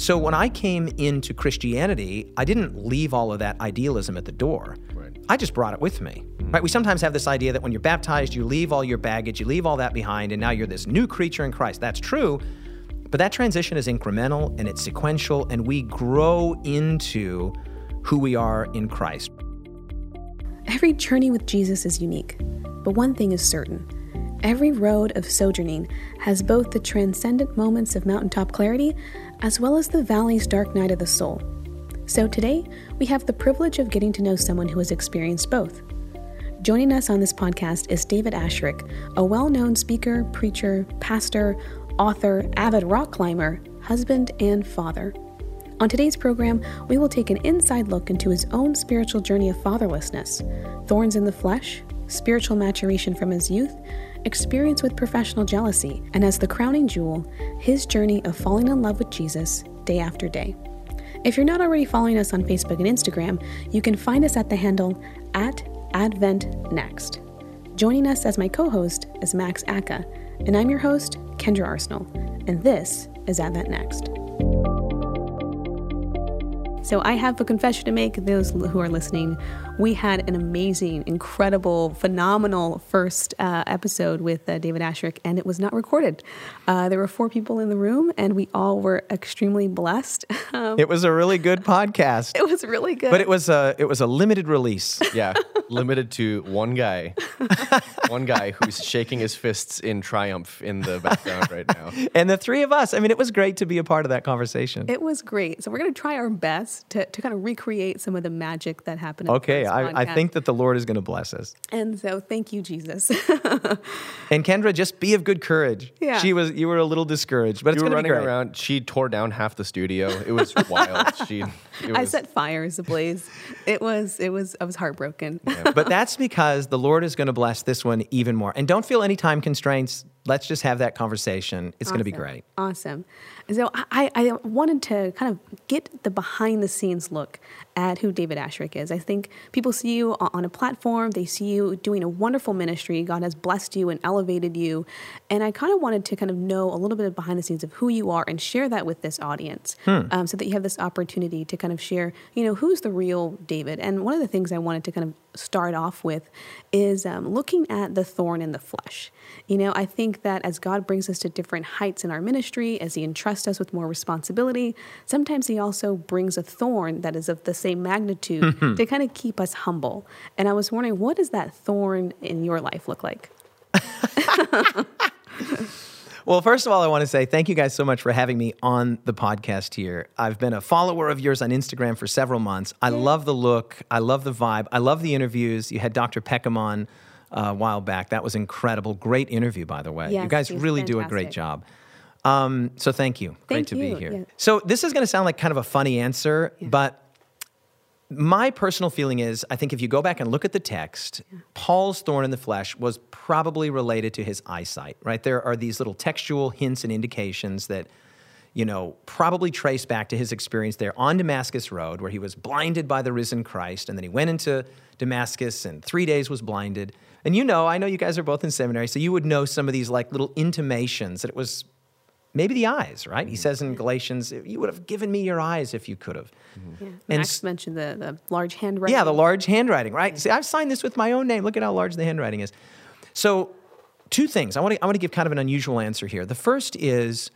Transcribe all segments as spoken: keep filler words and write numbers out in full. So when I came into Christianity, I didn't leave all of that idealism at the door. Right. I just brought it with me. Mm-hmm. Right? We sometimes have this idea that when you're baptized, you leave all your baggage, you leave all that behind, and now you're this new creature in Christ. That's true, but that transition is incremental and it's sequential, and we grow into who we are in Christ. Every journey with Jesus is unique, but one thing is certain. Every road of sojourning has both the transcendent moments of mountaintop clarity as well as the valley's dark night of the soul. So today, we have the privilege of getting to know someone who has experienced both. Joining us on this podcast is David Asscherick, a well-known speaker, preacher, pastor, author, avid rock climber, husband, and father. On today's program, we will take an inside look into his own spiritual journey of fatherlessness, thorns in the flesh, spiritual maturation from his youth, experience with professional jealousy, and as the crowning jewel, his journey of falling in love with Jesus day after day. If you're not already following us on Facebook and Instagram, you can find us at the handle at AdventNext. Joining us as my co-host is Max Aka, and I'm your host, Kendra Arsenal, and this is Advent Next. So I have a confession to make. Those who are listening, we had an amazing, incredible, phenomenal first uh, episode with uh, David Asscherick, and it was not recorded. Uh, there were four people in the room, and we all were extremely blessed. Um, it was a really good podcast. It was really good, but it was a it was a limited release. Yeah, limited to one guy, one guy who's shaking his fists in triumph in the background right now. And the three of us. I mean, it was great to be a part of that conversation. It was great. So we're gonna try our best To, to kind of recreate some of the magic that happened. Okay, I, I think that the Lord is going to bless us. And so thank you, Jesus. And Kendra, just be of good courage. Yeah. She was, you were a little discouraged, but you it's going to be great. You were running around. She tore down half the studio. It was wild. She, it was... I set fires ablaze. It was, it was, I was heartbroken. Yeah. But that's because the Lord is going to bless this one even more. And don't feel any time constraints. Let's just have that conversation. It's awesome. Going to be great. Awesome. So I, I wanted to kind of get the behind-the-scenes look at who David Asscherick is. I think people see you on a platform. They see you doing a wonderful ministry. God has blessed you and elevated you. And I kind of wanted to kind of know a little bit of behind the scenes of who you are and share that with this audience hmm. um, so that you have this opportunity to kind of share, you know, who's the real David. And one of the things I wanted to kind of start off with is um, looking at the thorn in the flesh. You know, I think that as God brings us to different heights in our ministry, as he entrusts us with more responsibility, sometimes he also brings a thorn that is of the same magnitude mm-hmm. to kind of keep us humble. And I was wondering, what does that thorn in your life look like? Well, first of all, I want to say thank you guys so much for having me on the podcast here. I've been a follower of yours on Instagram for several months. I love the look. I love the vibe. I love the interviews. You had Doctor Peckham on uh, a while back. That was incredible. Great interview, by the way. Yes, you guys really fantastic. do a great job. Um, so thank you. Thank Great to you. be here. Yeah. So this is going to sound like kind of a funny answer, yeah. but my personal feeling is, I think if you go back and look at the text, yeah. Paul's thorn in the flesh was probably related to his eyesight, right? There are these little textual hints and indications that, you know, probably trace back to his experience there on Damascus Road, where he was blinded by the risen Christ. And then he went into Damascus and three days was blinded. And you know, I know you guys are both in seminary, so you would know some of these like little intimations that it was maybe the eyes, right? He says in Galatians, you would have given me your eyes if you could have. Mm-hmm. Yeah. And Max mentioned the, the large handwriting. Yeah, the large handwriting, right? Yeah. See, I've signed this with my own name. Look at how large the handwriting is. So two things. I want to I want to give kind of an unusual answer here. The first is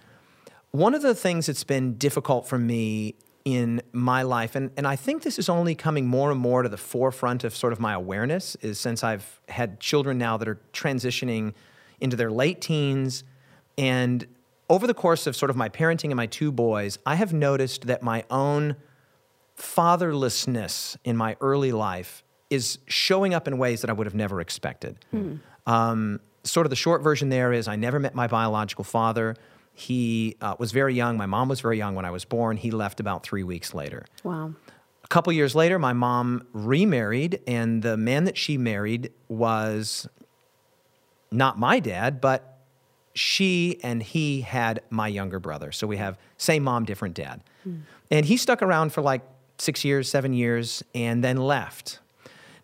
one of the things that's been difficult for me in my life, and, and I think this is only coming more and more to the forefront of sort of my awareness, is since I've had children now that are transitioning into their late teens, and over the course of sort of my parenting and my two boys, I have noticed that my own fatherlessness in my early life is showing up in ways that I would have never expected. Mm. Um, sort of the short version there is I never met my biological father. He uh, was very young. My mom was very young when I was born. He left about three weeks later. Wow. A couple years later, my mom remarried, and the man that she married was not my dad, but she and he had my younger brother. So we have same mom, different dad. Mm. And he stuck around for like six years, seven years, and then left.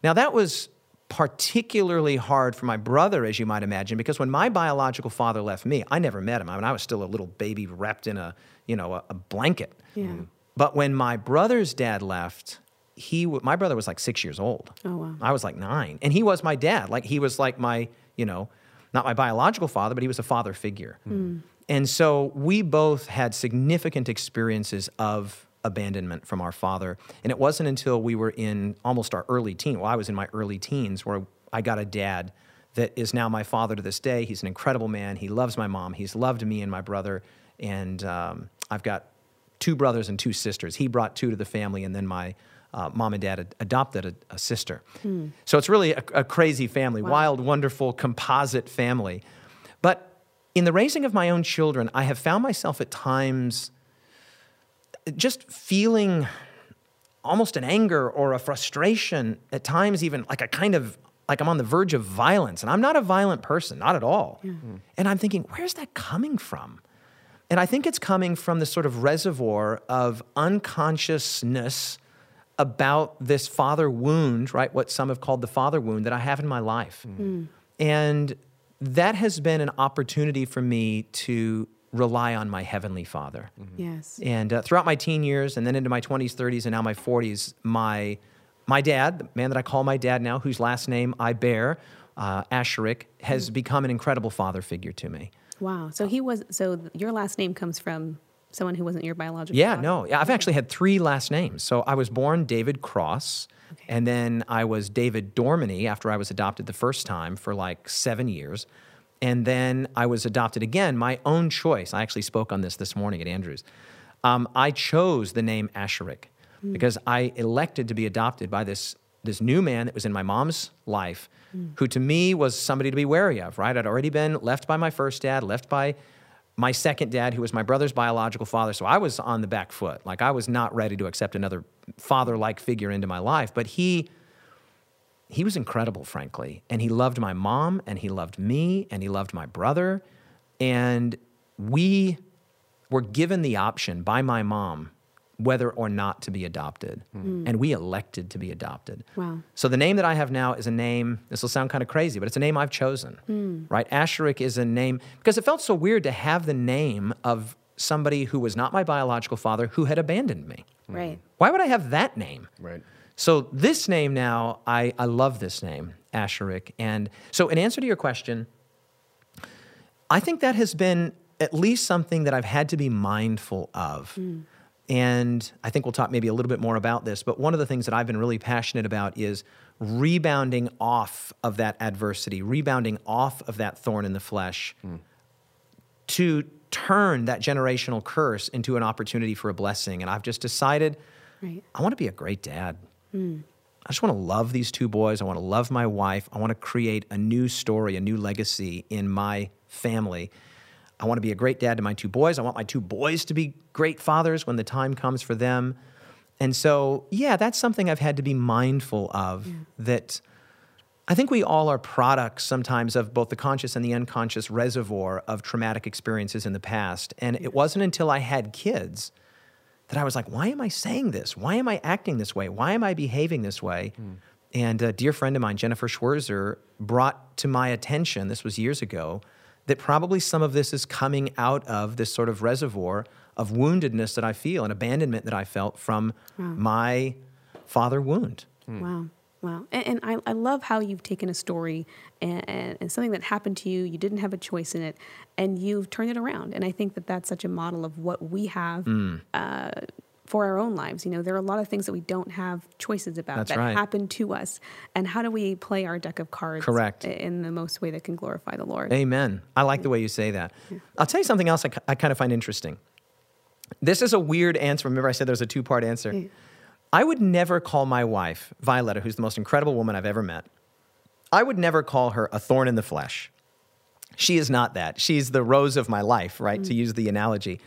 Now that was particularly hard for my brother, as you might imagine, because when my biological father left me, I never met him. I mean, I was still a little baby wrapped in a, you know, a, a blanket. Yeah. But when my brother's dad left, he, w- my brother was like six years old. Oh, wow. I was like nine. And he was my dad. Like, he was like my, you know, not my biological father, but he was a father figure. Mm. And so we both had significant experiences of abandonment from our father. And it wasn't until we were in almost our early teen, well, I was in my early teens, where I got a dad that is now my father to this day. He's an incredible man. He loves my mom. He's loved me and my brother. And um, I've got two brothers and two sisters. He brought two to the family, and then my uh, mom and dad ad- adopted a, a sister. Hmm. So it's really a, a crazy family, wow. wild, wonderful, composite family. But in the raising of my own children, I have found myself at times just feeling almost an anger or a frustration, at times even like a kind of, like I'm on the verge of violence. And I'm not a violent person, not at all. Mm-hmm. And I'm thinking, where's that coming from? And I think it's coming from this sort of reservoir of unconsciousness about this father wound, right? What some have called the father wound that I have in my life. Mm-hmm. And that has been an opportunity for me to rely on my Heavenly Father. Mm-hmm. Yes. And uh, throughout my teen years and then into my twenties, thirties, and now my forties, my my dad, the man that I call my dad now, whose last name I bear, uh, Asscherick, has mm-hmm. become an incredible father figure to me. Wow. So he was. So your last name comes from someone who wasn't your biological yeah, father? Yeah, no. I've actually had three last names. So I was born David Cross, okay. and then I was David Dormany after I was adopted the first time for like seven years. And then I was adopted again, my own choice. I actually spoke on this this morning at Andrews. Um, I chose the name Asscherick mm. because I elected to be adopted by this this new man that was in my mom's life, mm. who to me was somebody to be wary of, right? I'd already been left by my first dad, left by my second dad, who was my brother's biological father. So I was on the back foot. Like, I was not ready to accept another father-like figure into my life. But he... He was incredible, frankly, and he loved my mom, and he loved me, and he loved my brother, and we were given the option by my mom whether or not to be adopted, mm. and we elected to be adopted. Wow. So the name that I have now is a name, this will sound kind of crazy, but it's a name I've chosen, mm. right? Asscherick is a name, because it felt so weird to have the name of somebody who was not my biological father who had abandoned me. Right. Why would I have that name? Right. So this name now, I, I love this name, Asscherick. And so in answer to your question, I think that has been at least something that I've had to be mindful of. Mm. And I think we'll talk maybe a little bit more about this, but one of the things that I've been really passionate about is rebounding off of that adversity, rebounding off of that thorn in the flesh mm. to turn that generational curse into an opportunity for a blessing. And I've just decided, right. I want to be a great dad. Mm. I just want to love these two boys. I want to love my wife. I want to create a new story, a new legacy in my family. I want to be a great dad to my two boys. I want my two boys to be great fathers when the time comes for them. And so, yeah, that's something I've had to be mindful of, yeah. that I think we all are products sometimes of both the conscious and the unconscious reservoir of traumatic experiences in the past. And it wasn't until I had kids that I was like, why am I saying this? Why am I acting this way? Why am I behaving this way? Mm. And a dear friend of mine, Jennifer Schwerzer, brought to my attention, this was years ago, that probably some of this is coming out of this sort of reservoir of woundedness that I feel and abandonment that I felt from wow. my father wound. Mm. Wow. Wow. And, and I, I love how you've taken a story and, and, and something that happened to you, you didn't have a choice in it, and you've turned it around. And I think that that's such a model of what we have mm. uh, for our own lives. You know, there are a lot of things that we don't have choices about that's that right. happen to us. And how do we play our deck of cards Correct. in the most way that can glorify the Lord? Amen. I like yeah. the way you say that. Yeah. I'll tell you something else I, I kind of find interesting. This is a weird answer. Remember I said there's a two-part answer. Yeah. I would never call my wife, Violetta, who's the most incredible woman I've ever met, I would never call her a thorn in the flesh. She is not that. She's the rose of my life, right, mm-hmm. to use the analogy.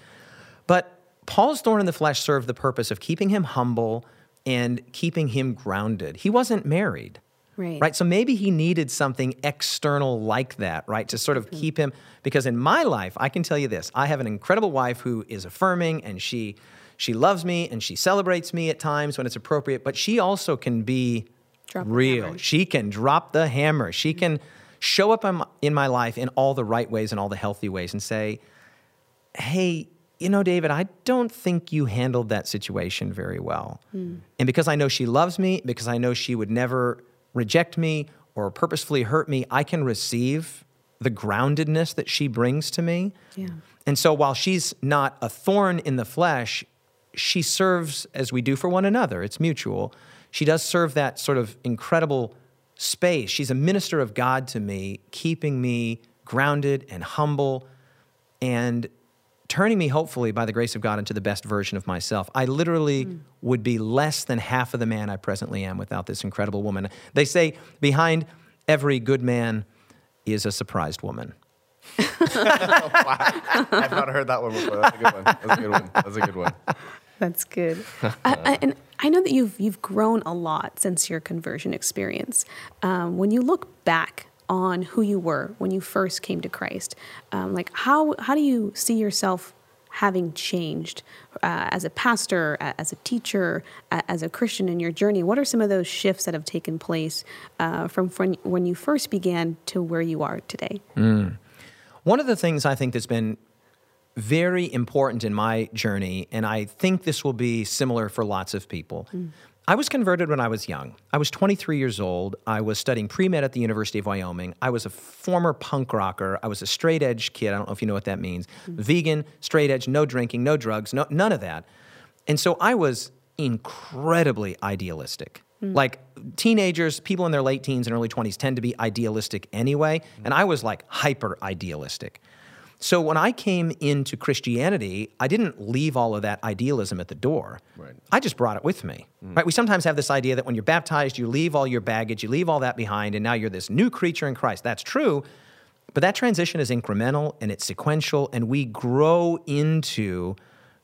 But Paul's thorn in the flesh served the purpose of keeping him humble and keeping him grounded. He wasn't married, right? right? So maybe he needed something external like that, right, to sort of mm-hmm. keep him. Because in my life, I can tell you this, I have an incredible wife who is affirming, and she... She loves me and she celebrates me at times when it's appropriate, but she also can be drop real. She can drop the hammer. She can show up in my, in my life in all the right ways and all the healthy ways and say, hey, you know, David, I don't think you handled that situation very well. Mm. And because I know she loves me, because I know she would never reject me or purposefully hurt me, I can receive the groundedness that she brings to me. Yeah. And so while she's not a thorn in the flesh, she serves as we do for one another. It's mutual. She does serve that sort of incredible space. She's a minister of God to me, keeping me grounded and humble and turning me, hopefully, by the grace of God, into the best version of myself. I literally mm. would be less than half of the man I presently am without this incredible woman. They say behind every good man is a surprised woman. Oh, wow. I've not heard that one before. That's a good one. That's a good one. That's a good one. That's good. uh, and I know that you've, you've grown a lot since your conversion experience. Um, when you look back on who you were when you first came to Christ, um, like how how do you see yourself having changed uh, as a pastor, as a teacher, as a Christian in your journey? What are some of those shifts that have taken place uh, from when you first began to where you are today? Mm. One of the things I think that's been very important in my journey, and I think this will be similar for lots of people, mm. I was converted when I was young. I was twenty-three years old. I was studying pre-med at the University of Wyoming. I was a former punk rocker. I was a straight edge kid. I don't know if you know what that means. Mm-hmm. Vegan, straight edge, no drinking, no drugs, no, none of that. And so I was incredibly idealistic. Mm-hmm. Like teenagers, people in their late teens and early twenties tend to be idealistic anyway. Mm-hmm. And I was like hyper idealistic. So when I came into Christianity, I didn't leave all of that idealism at the door. Right. I just brought it with me. Mm. Right? We sometimes have this idea that when you're baptized, you leave all your baggage, you leave all that behind, and now you're this new creature in Christ. That's true, but that transition is incremental and it's sequential, and we grow into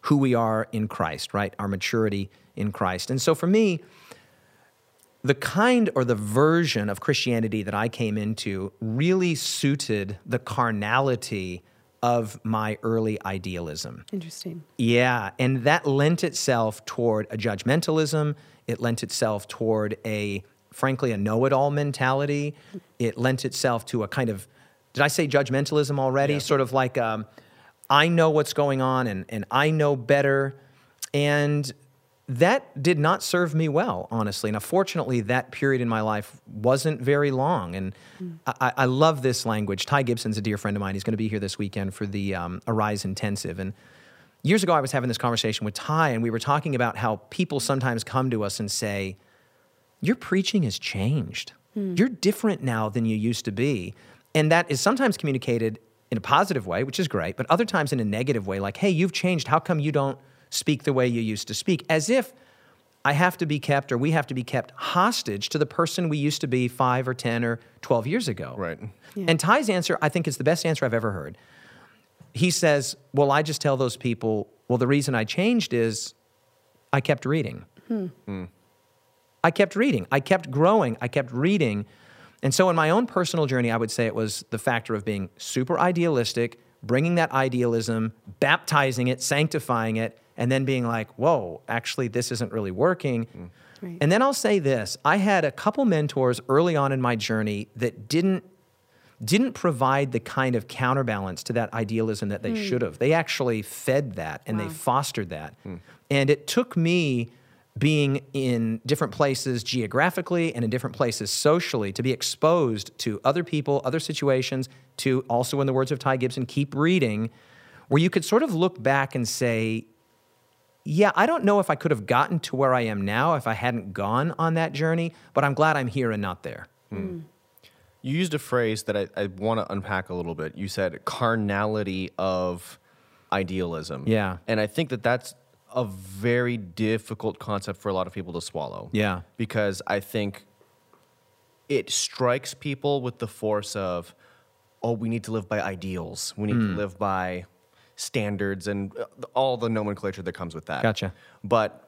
who we are in Christ, right? Our maturity in Christ. And so for me, the kind or the version of Christianity that I came into really suited the carnality of my early idealism. Interesting. Yeah, and that lent itself toward a judgmentalism. It lent itself toward a, frankly, a know-it-all mentality. It lent itself to a kind of, did I say judgmentalism already? Yeah. Sort of like, um, I know what's going on and, and I know better. And that did not serve me well, honestly. Now, fortunately, that period in my life wasn't very long. And mm. I, I love this language. Ty Gibson's a dear friend of mine. He's going to be here this weekend for the um, Arise Intensive. And years ago, I was having this conversation with Ty, and we were talking about how people sometimes come to us and say, your preaching has changed. Mm. You're different now than you used to be. And that is sometimes communicated in a positive way, which is great, but other times in a negative way, like, hey, you've changed. How come you don't speak the way you used to speak, as if I have to be kept or we have to be kept hostage to the person we used to be five or ten or twelve years ago. Right. Yeah. And Ty's answer, I think, is the best answer I've ever heard. He says, well, I just tell those people, well, the reason I changed is I kept reading. Hmm. Hmm. I kept reading. I kept growing. I kept reading. And so in my own personal journey, I would say it was the factor of being super idealistic, bringing that idealism, baptizing it, sanctifying it, and then being like, whoa, actually, this isn't really working. Right. And then I'll say this. I had a couple mentors early on in my journey that didn't didn't provide the kind of counterbalance to that idealism that they mm. should have. They actually fed that, and wow. they fostered that. Mm. And it took me being in different places geographically and in different places socially to be exposed to other people, other situations, to also, in the words of Ty Gibson, keep reading, where you could sort of look back and say, yeah, I don't know if I could have gotten to where I am now if I hadn't gone on that journey, but I'm glad I'm here and not there. Mm. You used a phrase that I, I want to unpack a little bit. You said carnality of idealism. Yeah. And I think that that's a very difficult concept for a lot of people to swallow. Yeah. Because I think it strikes people with the force of, oh, we need to live by ideals. We need mm. to live by standards and all the nomenclature that comes with that. Gotcha. But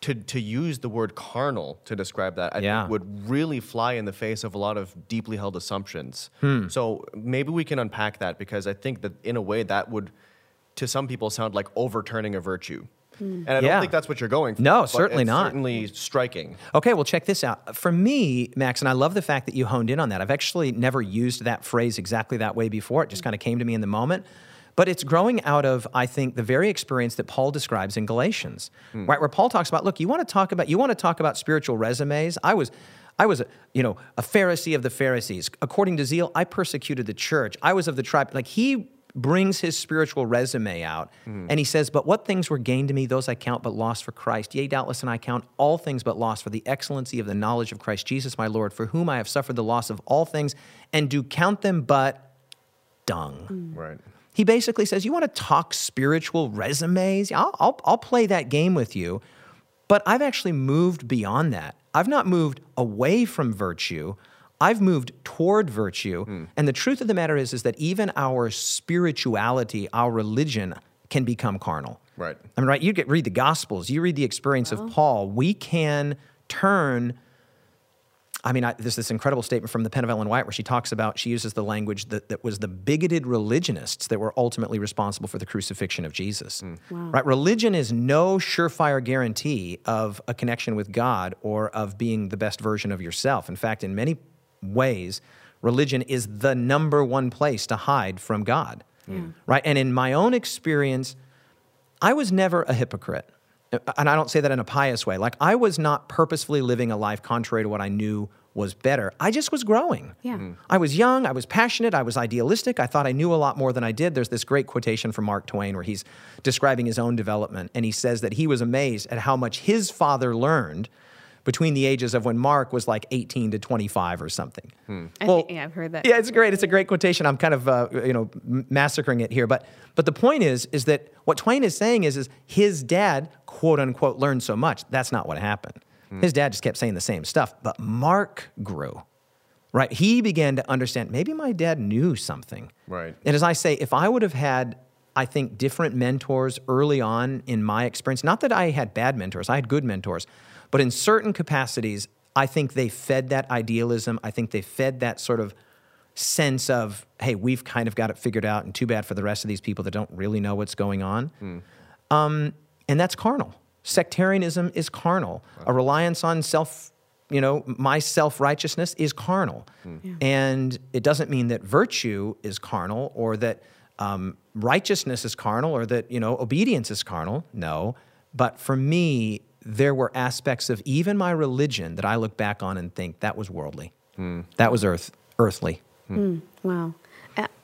to to use the word carnal to describe that, I yeah. think would really fly in the face of a lot of deeply held assumptions. Hmm. So maybe we can unpack that, because I think that in a way that would, to some people, sound like overturning a virtue. Mm. And I yeah. don't think that's what you're going for. No, certainly it's not. Certainly striking. Okay, well, check this out. For me, Max, and I love the fact that you honed in on that. I've actually never used that phrase exactly that way before. It just kind of came to me in the moment. But it's growing out of, I think, the very experience that Paul describes in Galatians, mm. right? Where Paul talks about, look, you want to talk about you want to talk about spiritual resumes. I was, I was, you know, a Pharisee of the Pharisees. According to zeal, I persecuted the church. I was of the tribe. Like he brings his spiritual resume out, mm. and he says, "But what things were gained to me, those I count but loss for Christ. Yea, doubtless, and I count all things but loss for the excellency of the knowledge of Christ Jesus, my Lord, for whom I have suffered the loss of all things, and do count them but dung." Mm. Right. He basically says, you want to talk spiritual resumes? I'll, I'll, I'll play that game with you, but I've actually moved beyond that. I've not moved away from virtue. I've moved toward virtue. Mm. And the truth of the matter is, is that even our spirituality, our religion, can become carnal. Right. I mean, right, you get, read the Gospels, you read the experience wow. of Paul. We can turn... I mean, I, there's this incredible statement from the pen of Ellen White where she talks about, she uses the language that, that was the bigoted religionists that were ultimately responsible for the crucifixion of Jesus. Mm. Wow. Right? Religion is no surefire guarantee of a connection with God or of being the best version of yourself. In fact, in many ways, religion is the number one place to hide from God. Mm. Right? And in my own experience, I was never a hypocrite. And I don't say that in a pious way. Like, I was not purposefully living a life contrary to what I knew was better. I just was growing. Yeah. Mm. I was young. I was passionate. I was idealistic. I thought I knew a lot more than I did. There's this great quotation from Mark Twain where he's describing his own development, and he says that he was amazed at how much his father learned between the ages of when Mark was like eighteen to twenty-five or something. Hmm. I well, think, yeah, I've heard that. Yeah, it's great. It's a great quotation. I'm kind of, uh, you know, massacring it here. But but the point is, is that what Twain is saying is, is his dad, quote unquote, learned so much. That's not what happened. Hmm. His dad just kept saying the same stuff. But Mark grew, right? He began to understand, maybe my dad knew something. Right. And as I say, if I would have had, I think, different mentors early on in my experience, not that I had bad mentors, I had good mentors, but in certain capacities, I think they fed that idealism. I think they fed that sort of sense of, hey, we've kind of got it figured out, and too bad for the rest of these people that don't really know what's going on. Mm. Um, and that's carnal. Sectarianism is carnal. Wow. A reliance on self, you know, my self-righteousness is carnal. Mm. Yeah. And it doesn't mean that virtue is carnal or that um, righteousness is carnal or that, you know, obedience is carnal. No. But for me, there were aspects of even my religion that I look back on and think that was worldly. Mm. That was earth, earthly. Mm. Mm. Wow.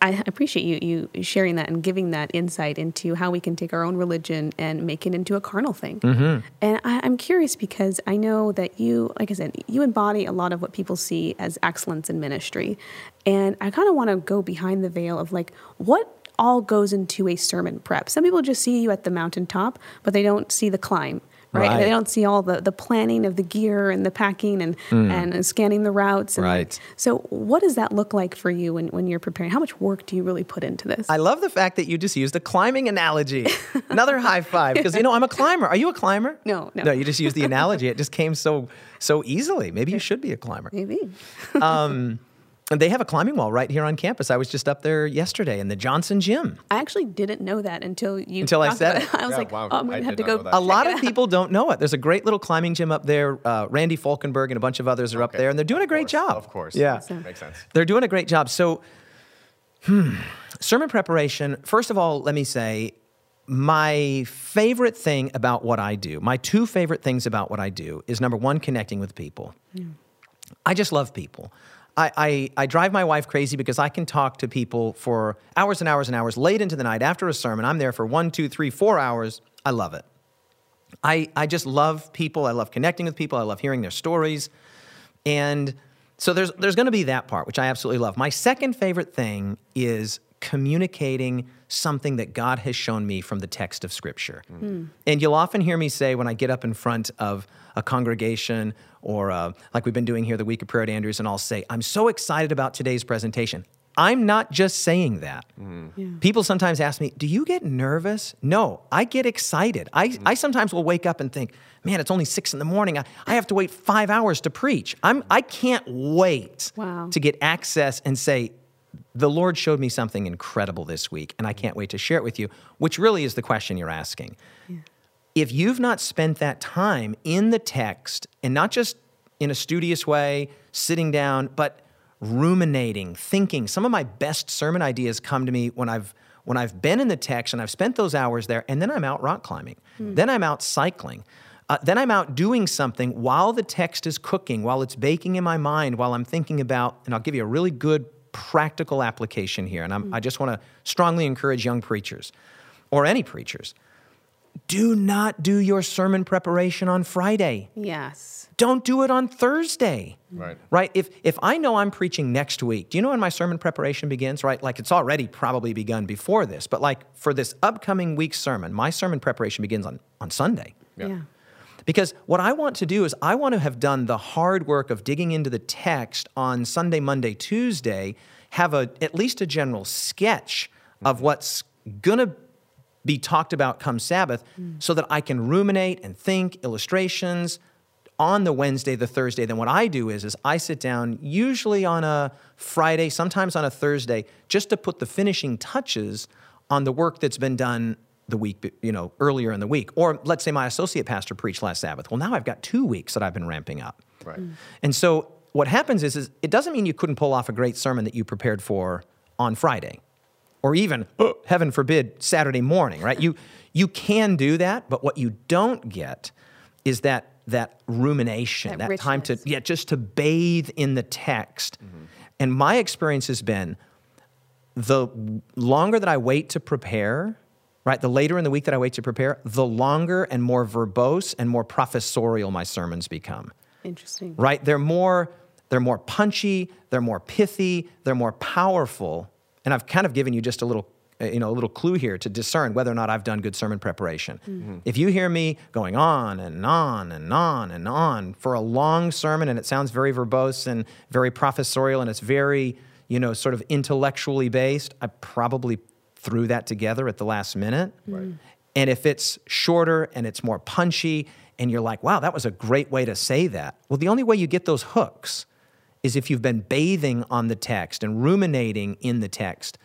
I appreciate you you sharing that and giving that insight into how we can take our own religion and make it into a carnal thing. Mm-hmm. And I, I'm curious because I know that you, like I said, you embody a lot of what people see as excellence in ministry. And I kind of want to go behind the veil of like, what all goes into a sermon prep? Some people just see you at the mountaintop, but they don't see the climb. Right. Right. They don't see all the, the planning of the gear and the packing and, mm. and scanning the routes. And right. So what does that look like for you when, when you're preparing? How much work do you really put into this? I love the fact that you just used a climbing analogy. Another high five. Because, you know, I'm a climber. Are you a climber? No, no. No, you just used the analogy. It just came so so easily. Maybe you should be a climber. Maybe. um And they have a climbing wall right here on campus. I was just up there yesterday in the Johnson Gym. I actually didn't know that until you Until I said it. I was yeah, like, wow, oh, I'm going to have to go. A lot of people don't know it. There's a great little climbing gym up there. Uh, Randy Falkenberg and a bunch of others are okay. up there, and they're doing a great job. Of course. Yeah. So. Makes sense. They're doing a great job. So, hmm, sermon preparation, first of all, let me say, my favorite thing about what I do, my two favorite things about what I do is, number one, connecting with people. Yeah. I just love people. I, I, I drive my wife crazy because I can talk to people for hours and hours and hours late into the night after a sermon. I'm there for one, two, three, four hours. I love it. I, I just love people. I love connecting with people. I love hearing their stories. And so there's, there's going to be that part, which I absolutely love. My second favorite thing is communicating something that God has shown me from the text of Scripture. Mm. And you'll often hear me say when I get up in front of a congregation or a, like we've been doing here the Week of Prayer at Andrews, and I'll say, I'm so excited about today's presentation. I'm not just saying that. Mm. Yeah. People sometimes ask me, do you get nervous? No, I get excited. I, mm. I sometimes will wake up and think, man, it's only six in the morning. I, I have to wait five hours to preach. I'm, I can't wait wow. to get access and say, the Lord showed me something incredible this week, and I can't wait to share it with you, which really is the question you're asking. Yeah. if you've not spent that time in the text, and not just in a studious way, sitting down, but ruminating, thinking. Some of my best sermon ideas come to me when I've when I've been in the text and I've spent those hours there, and then I'm out rock climbing. Mm. Then I'm out cycling. Uh, then I'm out doing something while the text is cooking, while it's baking in my mind, while I'm thinking about, and I'll give you a really good practical application here, and I'm, mm. I just want to strongly encourage young preachers, or any preachers, do not do your sermon preparation on Friday. Yes. Don't do it on Thursday. Right. Right? If if I know I'm preaching next week, do you know when my sermon preparation begins, right? Like it's already probably begun before this, but like for this upcoming week's sermon, my sermon preparation begins on, on Sunday. Yeah. yeah. Because what I want to do is I want to have done the hard work of digging into the text on Sunday, Monday, Tuesday, have a at least a general sketch mm-hmm. of what's going to be talked about come Sabbath, mm. so that I can ruminate and think illustrations on the Wednesday, the Thursday. Then what I do is, is I sit down usually on a Friday, sometimes on a Thursday, just to put the finishing touches on the work that's been done the week, you know, earlier in the week. Or let's say my associate pastor preached last Sabbath. Well, now I've got two weeks that I've been ramping up. Right. Mm. And so what happens is, is it doesn't mean you couldn't pull off a great sermon that you prepared for on Friday. Or even, oh, heaven forbid, Saturday morning, right? You you can do that, but what you don't get is that that rumination, that, that time to, yeah, just to bathe in the text. Mm-hmm. And my experience has been the longer that I wait to prepare, right, the later in the week that I wait to prepare, the longer and more verbose and more professorial my sermons become. Interesting. Right? They're more, they're more punchy, they're more pithy, they're more powerful. And I've kind of given you just a little, you know, a little clue here to discern whether or not I've done good sermon preparation. Mm-hmm. If you hear me going on and on and on and on for a long sermon, and it sounds very verbose and very professorial, and it's very, you know, sort of intellectually based, I probably threw that together at the last minute. Right. And if it's shorter and it's more punchy, and you're like, wow, that was a great way to say that. Well, the only way you get those hooks is if you've been bathing on the text and ruminating in the text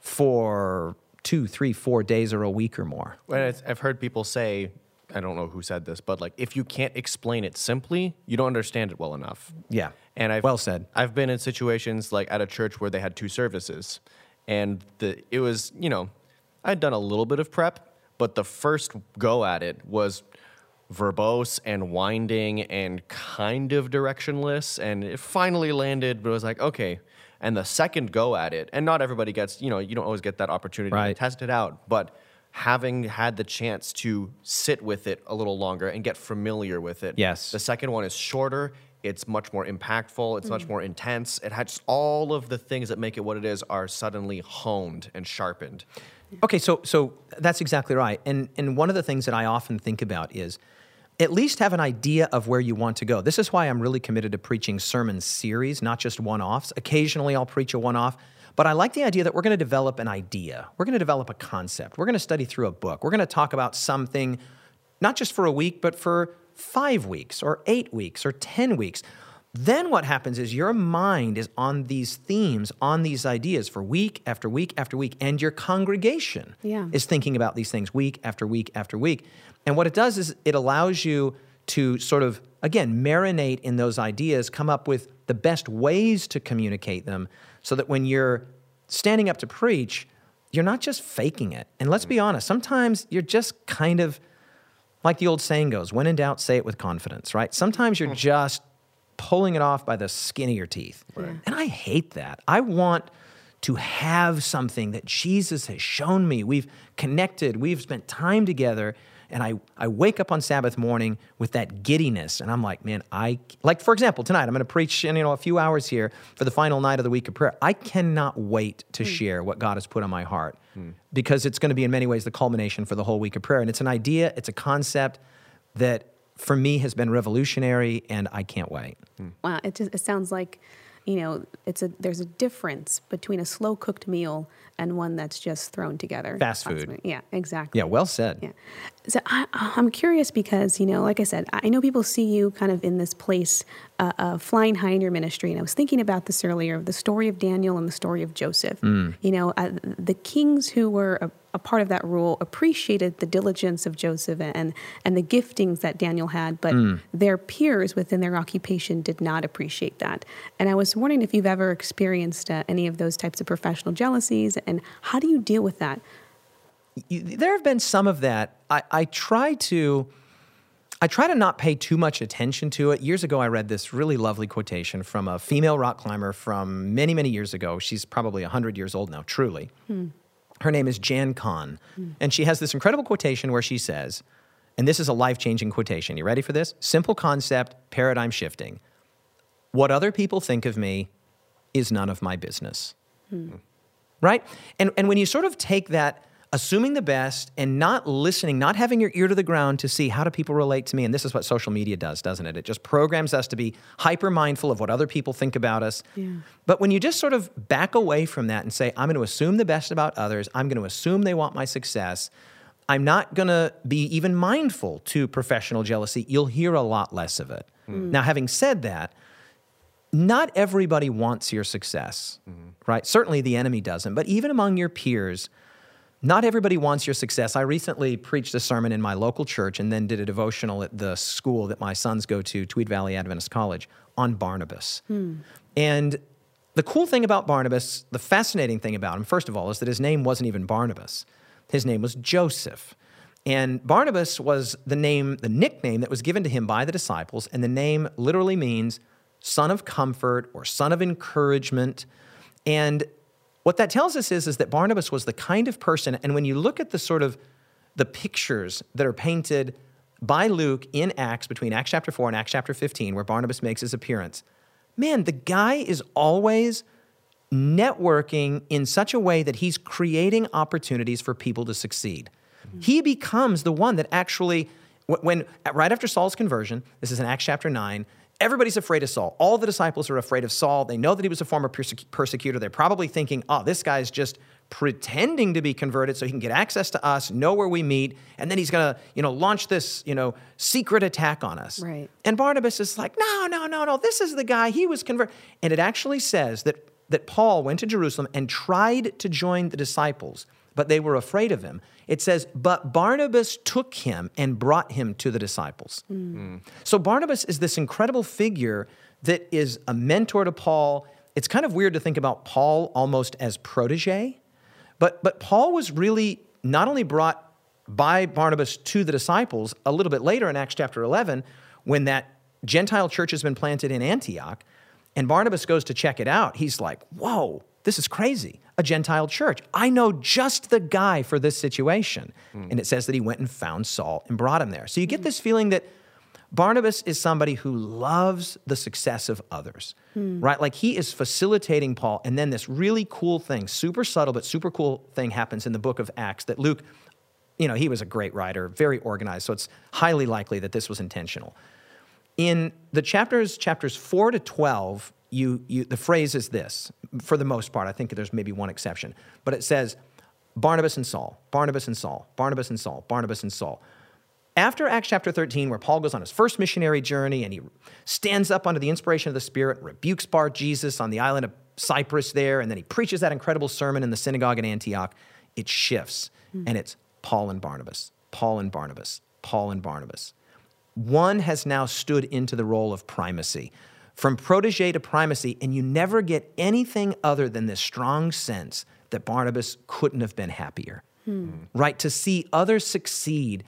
for two, three, four days or a week or more. Well, I've heard people say, I don't know who said this, but like, if you can't explain it simply, you don't understand it well enough. Yeah, and I've, well said. I've been in situations like at a church where they had two services, and the it was, you know, I'd done a little bit of prep, but the first go at it was verbose and winding and kind of directionless, and it finally landed, but it was like, okay. And the second go at it, and not everybody gets, you know, you don't always get that opportunity right. to test it out, but having had the chance to sit with it a little longer and get familiar with it, yes, the second one is shorter, it's much more impactful, it's mm-hmm. much more intense, it has all of the things that make it what it is are suddenly honed and sharpened. Okay, so so that's exactly right. And and one of the things that I often think about is at least have an idea of where you want to go. This is why I'm really committed to preaching sermon series, not just one-offs. Occasionally I'll preach a one-off, but I like the idea that we're going to develop an idea. We're going to develop a concept. We're going to study through a book. We're going to talk about something, not just for a week, but for five weeks or eight weeks or ten weeks. Then what happens is your mind is on these themes, on these ideas for week after week after week, and your congregation yeah. is thinking about these things week after week after week. And what it does is it allows you to sort of, again, marinate in those ideas, come up with the best ways to communicate them so that when you're standing up to preach, you're not just faking it. And let's be honest, sometimes you're just kind of, like the old saying goes, when in doubt, say it with confidence, right? Sometimes you're just pulling it off by the skin of your teeth. Right. And I hate that. I want to have something that Jesus has shown me. We've connected, we've spent time together, and I, I wake up on Sabbath morning with that giddiness, and I'm like, man, I, like for example, tonight, I'm going to preach in you know, a few hours here for the final night of the week of prayer. I cannot wait to mm. share what God has put on my heart mm. because it's going to be in many ways the culmination for the whole week of prayer. And it's an idea, it's a concept that for me has been revolutionary, and I can't wait. Mm. Wow, it, just, it sounds like, you know, it's a there's a difference between a slow-cooked meal and one that's just thrown together. Fast food. Yeah, exactly. Yeah, well said. Yeah. So I, I'm curious because, you know, like I said, I know people see you kind of in this place uh, of flying high in your ministry, and I was thinking about this earlier, the story of Daniel and the story of Joseph. Mm. You know, uh, the kings who were a part of that rule appreciated the diligence of Joseph and and the giftings that Daniel had, but mm. their peers within their occupation did not appreciate that. And I was wondering if you've ever experienced uh, any of those types of professional jealousies, and how do you deal with that? You, there have been some of that. I, I try to I try to not pay too much attention to it. Years ago, I read this really lovely quotation from a female rock climber from many, many years ago. She's probably one hundred years old now, truly. Hmm. Her name is Jan Kahn, hmm. and she has this incredible quotation where she says, and this is a life-changing quotation. You ready for this? Simple concept, paradigm shifting. What other people think of me is none of my business. Hmm. Right? And, and when you sort of take that, assuming the best and not listening, not having your ear to the ground to see how do people relate to me. And this is what social media does, doesn't it? It just programs us to be hyper mindful of what other people think about us. Yeah. But when you just sort of back away from that and say, I'm going to assume the best about others, I'm going to assume they want my success, I'm not going to be even mindful to professional jealousy, you'll hear a lot less of it. Mm. Now, having said that, not everybody wants your success, mm. right? Certainly the enemy doesn't, but even among your peers, not everybody wants your success. I recently preached a sermon in my local church and then did a devotional at the school that my sons go to, Tweed Valley Adventist College, on Barnabas. Hmm. And the cool thing about Barnabas, the fascinating thing about him, first of all, is that his name wasn't even Barnabas. His name was Joseph. And Barnabas was the name, the nickname that was given to him by the disciples, and the name literally means son of comfort or son of encouragement. And what that tells us is, is that Barnabas was the kind of person, and when you look at the sort of the pictures that are painted by Luke in Acts, between Acts chapter four and Acts chapter fifteen, where Barnabas makes his appearance, man, the guy is always networking in such a way that he's creating opportunities for people to succeed. Mm-hmm. He becomes the one that actually, when right after Saul's conversion, this is in Acts chapter nine, everybody's afraid of Saul. All the disciples are afraid of Saul. They know that he was a former perse- persecutor. They're probably thinking, oh, this guy's just pretending to be converted so he can get access to us, know where we meet, and then he's going to, you know, launch this, you know, secret attack on us. Right. And Barnabas is like, no, no, no, no, this is the guy. He was converted. And it actually says that, that Paul went to Jerusalem and tried to join the disciples, but they were afraid of him. It says, but Barnabas took him and brought him to the disciples. Mm. Mm. So Barnabas is this incredible figure that is a mentor to Paul. It's kind of weird to think about Paul almost as protege, but, but Paul was really not only brought by Barnabas to the disciples a little bit later in Acts chapter eleven, when that Gentile church has been planted in Antioch, and Barnabas goes to check it out. He's like, whoa, this is crazy, a Gentile church. I know just the guy for this situation. Mm. And it says that he went and found Saul and brought him there. So you get mm. this feeling that Barnabas is somebody who loves the success of others, mm. right? Like he is facilitating Paul. And then this really cool thing, super subtle but super cool thing happens in the book of Acts that Luke, you know, he was a great writer, very organized, so it's highly likely that this was intentional. In the chapters, chapters four to twelve, You, you, the phrase is this, for the most part, I think there's maybe one exception, but it says, Barnabas and Saul, Barnabas and Saul, Barnabas and Saul, Barnabas and Saul. After Acts chapter thirteen, where Paul goes on his first missionary journey and he stands up under the inspiration of the Spirit, rebukes Bar Jesus on the island of Cyprus there, and then he preaches that incredible sermon in the synagogue in Antioch, it shifts, mm. and it's Paul and Barnabas, Paul and Barnabas, Paul and Barnabas. One has now stood into the role of primacy, from protege to primacy, and you never get anything other than this strong sense that Barnabas couldn't have been happier, hmm. right? To see others succeed.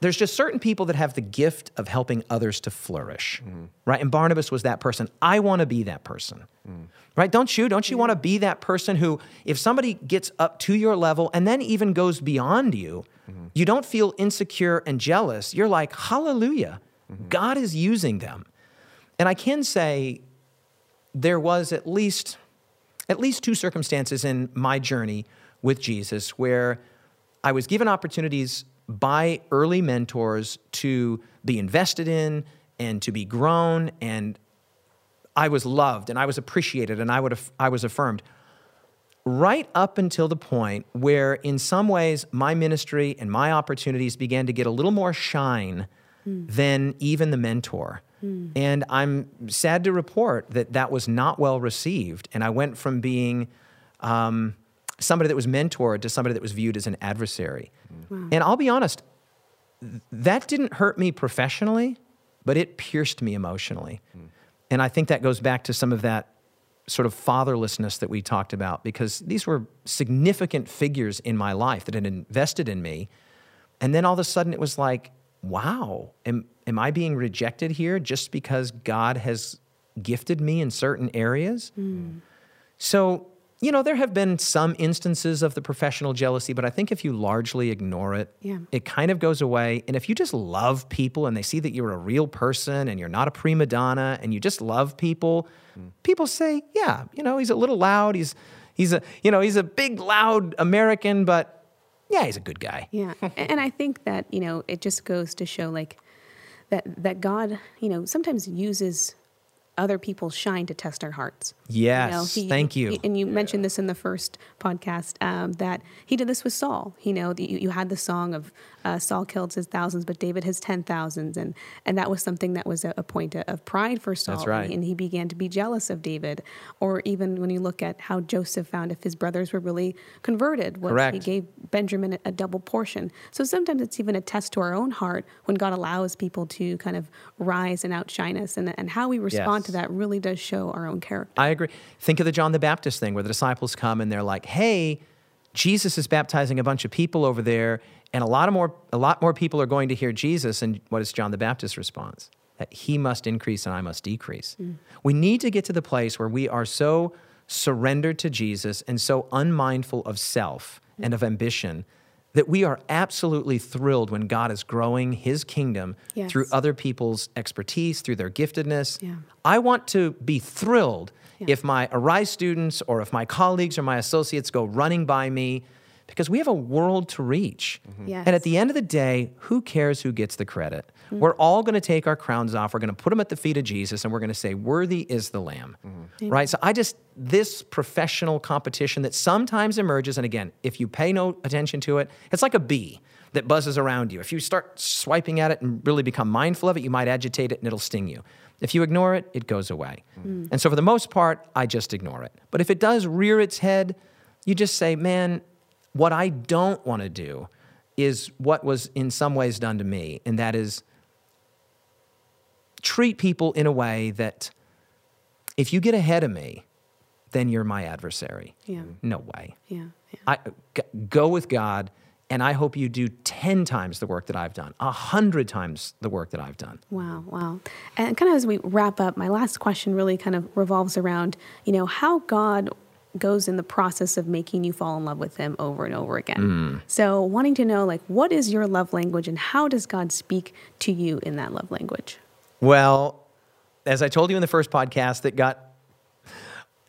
There's just certain people that have the gift of helping others to flourish, hmm. right? And Barnabas was that person. I want to be that person, hmm. right? Don't you? Don't you yeah. want to be that person who, if somebody gets up to your level and then even goes beyond you, hmm. you don't feel insecure and jealous. You're like, hallelujah, hmm. God is using them. And I can say there was at least at least two circumstances in my journey with Jesus where I was given opportunities by early mentors to be invested in and to be grown, and I was loved and I was appreciated and I would I was affirmed right up until the point where in some ways my ministry and my opportunities began to get a little more shine mm. than even the mentor. Hmm. And I'm sad to report that that was not well received. And I went from being um, somebody that was mentored to somebody that was viewed as an adversary. Wow. And I'll be honest, that didn't hurt me professionally, but it pierced me emotionally. Mm. And I think that goes back to some of that sort of fatherlessness that we talked about, because these were significant figures in my life that had invested in me. And then all of a sudden it was like, wow, am, am I being rejected here just because God has gifted me in certain areas? Mm. So, you know, there have been some instances of the professional jealousy, but I think if you largely ignore it, yeah. it kind of goes away. And if you just love people and they see that you're a real person and you're not a prima donna and you just love people, mm. people say, yeah, you know, he's a little loud. He's, he's a, you know, he's a big, loud American, but yeah, he's a good guy. Yeah. And I think that, you know, it just goes to show like that, that God, you know, sometimes uses other people shine to test our hearts. Yes, you know, he, thank you. He, and you yeah. mentioned this in the first podcast, um, that he did this with Saul. You know, the, you, you had the song of uh, Saul killed his thousands, but David has ten thousands. And, and that was something that was a, a point of pride for Saul. That's right. And he, and he began to be jealous of David. Or even when you look at how Joseph found if his brothers were really converted, what he gave Benjamin a, a double portion. So sometimes it's even a test to our own heart when God allows people to kind of rise and outshine us, and, and how we respond yes. to that really does show our own character. I agree. Think of the John the Baptist thing where the disciples come and they're like, hey, Jesus is baptizing a bunch of people over there, and a lot of more, a lot more people are going to hear Jesus. And what is John the Baptist's response? That he must increase and I must decrease. Mm. We need to get to the place where we are so surrendered to Jesus and so unmindful of self mm. and of ambition that we are absolutely thrilled when God is growing his kingdom yes. through other people's expertise, through their giftedness. Yeah. I want to be thrilled yeah. if my Arise students or if my colleagues or my associates go running by me, because we have a world to reach. Mm-hmm. Yes. And at the end of the day, who cares who gets the credit? Mm-hmm. We're all gonna take our crowns off, we're gonna put them at the feet of Jesus, and we're gonna say, worthy is the Lamb, mm-hmm. right? So I just, this professional competition that sometimes emerges, and again, if you pay no attention to it, it's like a bee that buzzes around you. If you start swiping at it and really become mindful of it, you might agitate it and it'll sting you. If you ignore it, it goes away. Mm-hmm. And so for the most part, I just ignore it. But if it does rear its head, you just say, man, what I don't want to do is what was in some ways done to me, and that is treat people in a way that if you get ahead of me, then you're my adversary. Yeah. No way. Yeah. yeah. I, g- go with God, and I hope you do ten times the work that I've done, one hundred times the work that I've done. Wow, wow. And kind of as we wrap up, my last question really kind of revolves around, you know, how God goes in the process of making you fall in love with him over and over again. Mm. So wanting to know, like, what is your love language and how does God speak to you in that love language? Well, as I told you in the first podcast that got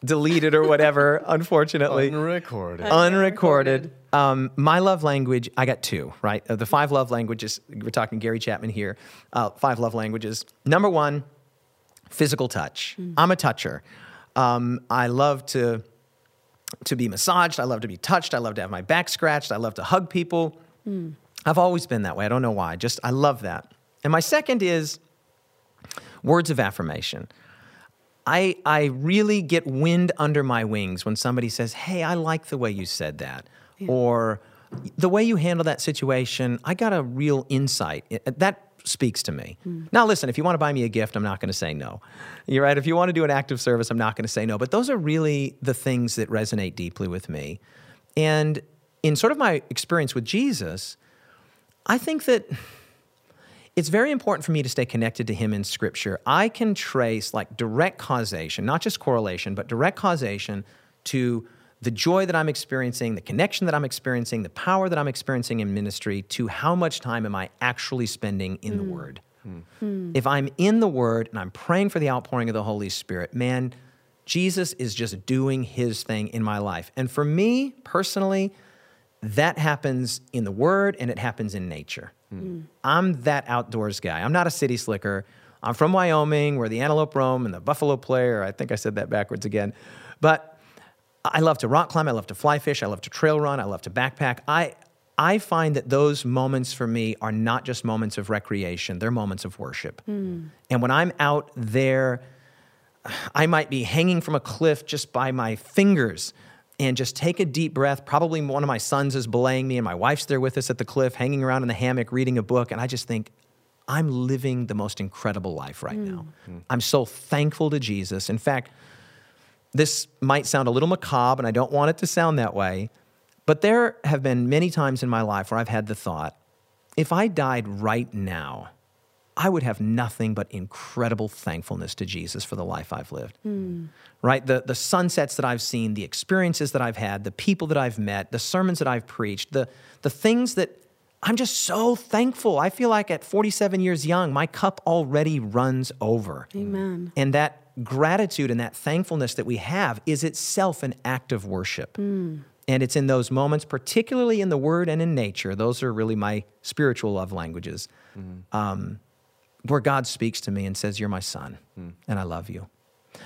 deleted or whatever, unfortunately. Unrecorded. Unrecorded. Um, my love language, I got two, right? Of the five love languages, we're talking Gary Chapman here, uh, five love languages. Number one, physical touch. Mm. I'm a toucher. Um, I love to... to be massaged. I love to be touched. I love to have my back scratched. I love to hug people. Mm. I've always been that way. I don't know why. Just, I love that. And my second is words of affirmation. I, I really get wind under my wings when somebody says, hey, I like the way you said that. Yeah. Or the way you handle that situation, I got a real insight. That speaks to me. Mm. Now, listen, if you want to buy me a gift, I'm not going to say no. You're right. If you want to do an act of service, I'm not going to say no. But those are really the things that resonate deeply with me. And in sort of my experience with Jesus, I think that it's very important for me to stay connected to him in Scripture. I can trace like direct causation, not just correlation, but direct causation to the joy that I'm experiencing, the connection that I'm experiencing, the power that I'm experiencing in ministry to how much time am I actually spending in mm. the Word. Mm. Mm. If I'm in the Word and I'm praying for the outpouring of the Holy Spirit, man, Jesus is just doing his thing in my life. And for me personally, that happens in the Word and it happens in nature. Mm. I'm that outdoors guy. I'm not a city slicker. I'm from Wyoming where the antelope roam and the buffalo play, or I think I said that backwards again. But I love to rock climb, I love to fly fish, I love to trail run, I love to backpack. I I find that those moments for me are not just moments of recreation, they're moments of worship. Mm. And when I'm out there, I might be hanging from a cliff just by my fingers, and just take a deep breath. Probably one of my sons is belaying me and my wife's there with us at the cliff, hanging around in the hammock, reading a book. And I just think, I'm living the most incredible life right mm. now. Mm. I'm so thankful to Jesus. In fact, this might sound a little macabre and I don't want it to sound that way, but there have been many times in my life where I've had the thought, if I died right now, I would have nothing but incredible thankfulness to Jesus for the life I've lived, mm. right? The, the sunsets that I've seen, the experiences that I've had, the people that I've met, the sermons that I've preached, the, the things that I'm just so thankful. I feel like at forty-seven years young, my cup already runs over. Amen. And that gratitude and that thankfulness that we have is itself an act of worship. Mm. And it's in those moments, particularly in the Word and in nature, those are really my spiritual love languages, mm-hmm. um, where God speaks to me and says, you're my son, mm. and I love you.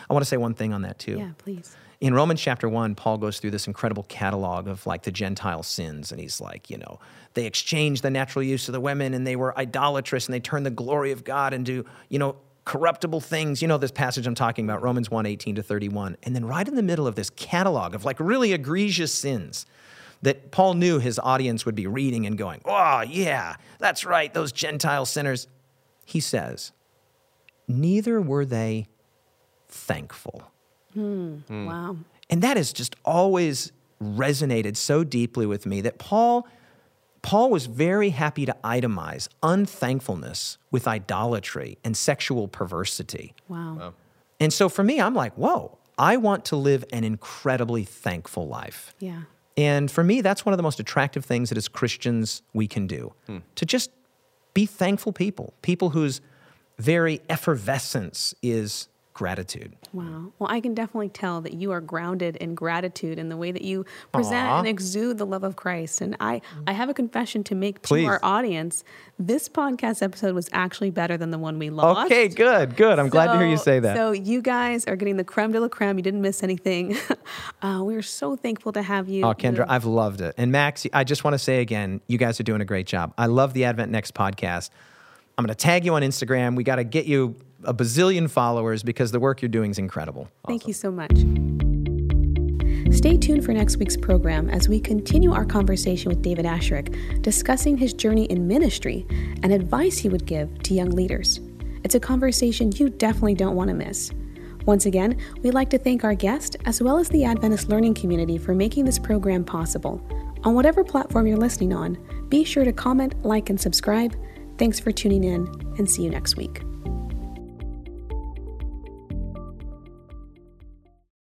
I want to say one thing on that too. Yeah, please. In Romans chapter one, Paul goes through this incredible catalog of like the Gentile sins, and he's like, you know, they exchanged the natural use of the women, and they were idolatrous, and they turned the glory of God into, you know, corruptible things. You know this passage I'm talking about, Romans one, eighteen to thirty-one. And then right in the middle of this catalog of like really egregious sins that Paul knew his audience would be reading and going, oh yeah, that's right, those Gentile sinners. He says, neither were they thankful. Hmm. Hmm. Wow. And that has just always resonated so deeply with me that Paul... Paul was very happy to itemize unthankfulness with idolatry and sexual perversity. Wow. wow. And so for me, I'm like, whoa, I want to live an incredibly thankful life. Yeah. And for me, that's one of the most attractive things that as Christians we can do, hmm. to just be thankful people, people whose very effervescence is gratitude. Wow. Well, I can definitely tell that you are grounded in gratitude in the way that you present Aww. and exude the love of Christ. And I, I have a confession to make to Please. our audience. This podcast episode was actually better than the one we lost. Okay, good, good. I'm so glad to hear you say that. So you guys are getting the creme de la creme. You didn't miss anything. uh, we are so thankful to have you. Oh, Kendra, I've loved it. And Max, I just want to say again, you guys are doing a great job. I love the Advent Next podcast. I'm going to tag you on Instagram. We got to get you a bazillion followers because the work you're doing is incredible. Awesome. Thank you so much. Stay tuned for next week's program as we continue our conversation with David Asscherick, discussing his journey in ministry and advice he would give to young leaders. It's a conversation you definitely don't want to miss. Once again, we'd like to thank our guest as well as the Adventist Learning Community for making this program possible. On whatever platform you're listening on, be sure to comment, like, and subscribe. Thanks for tuning in, and see you next week.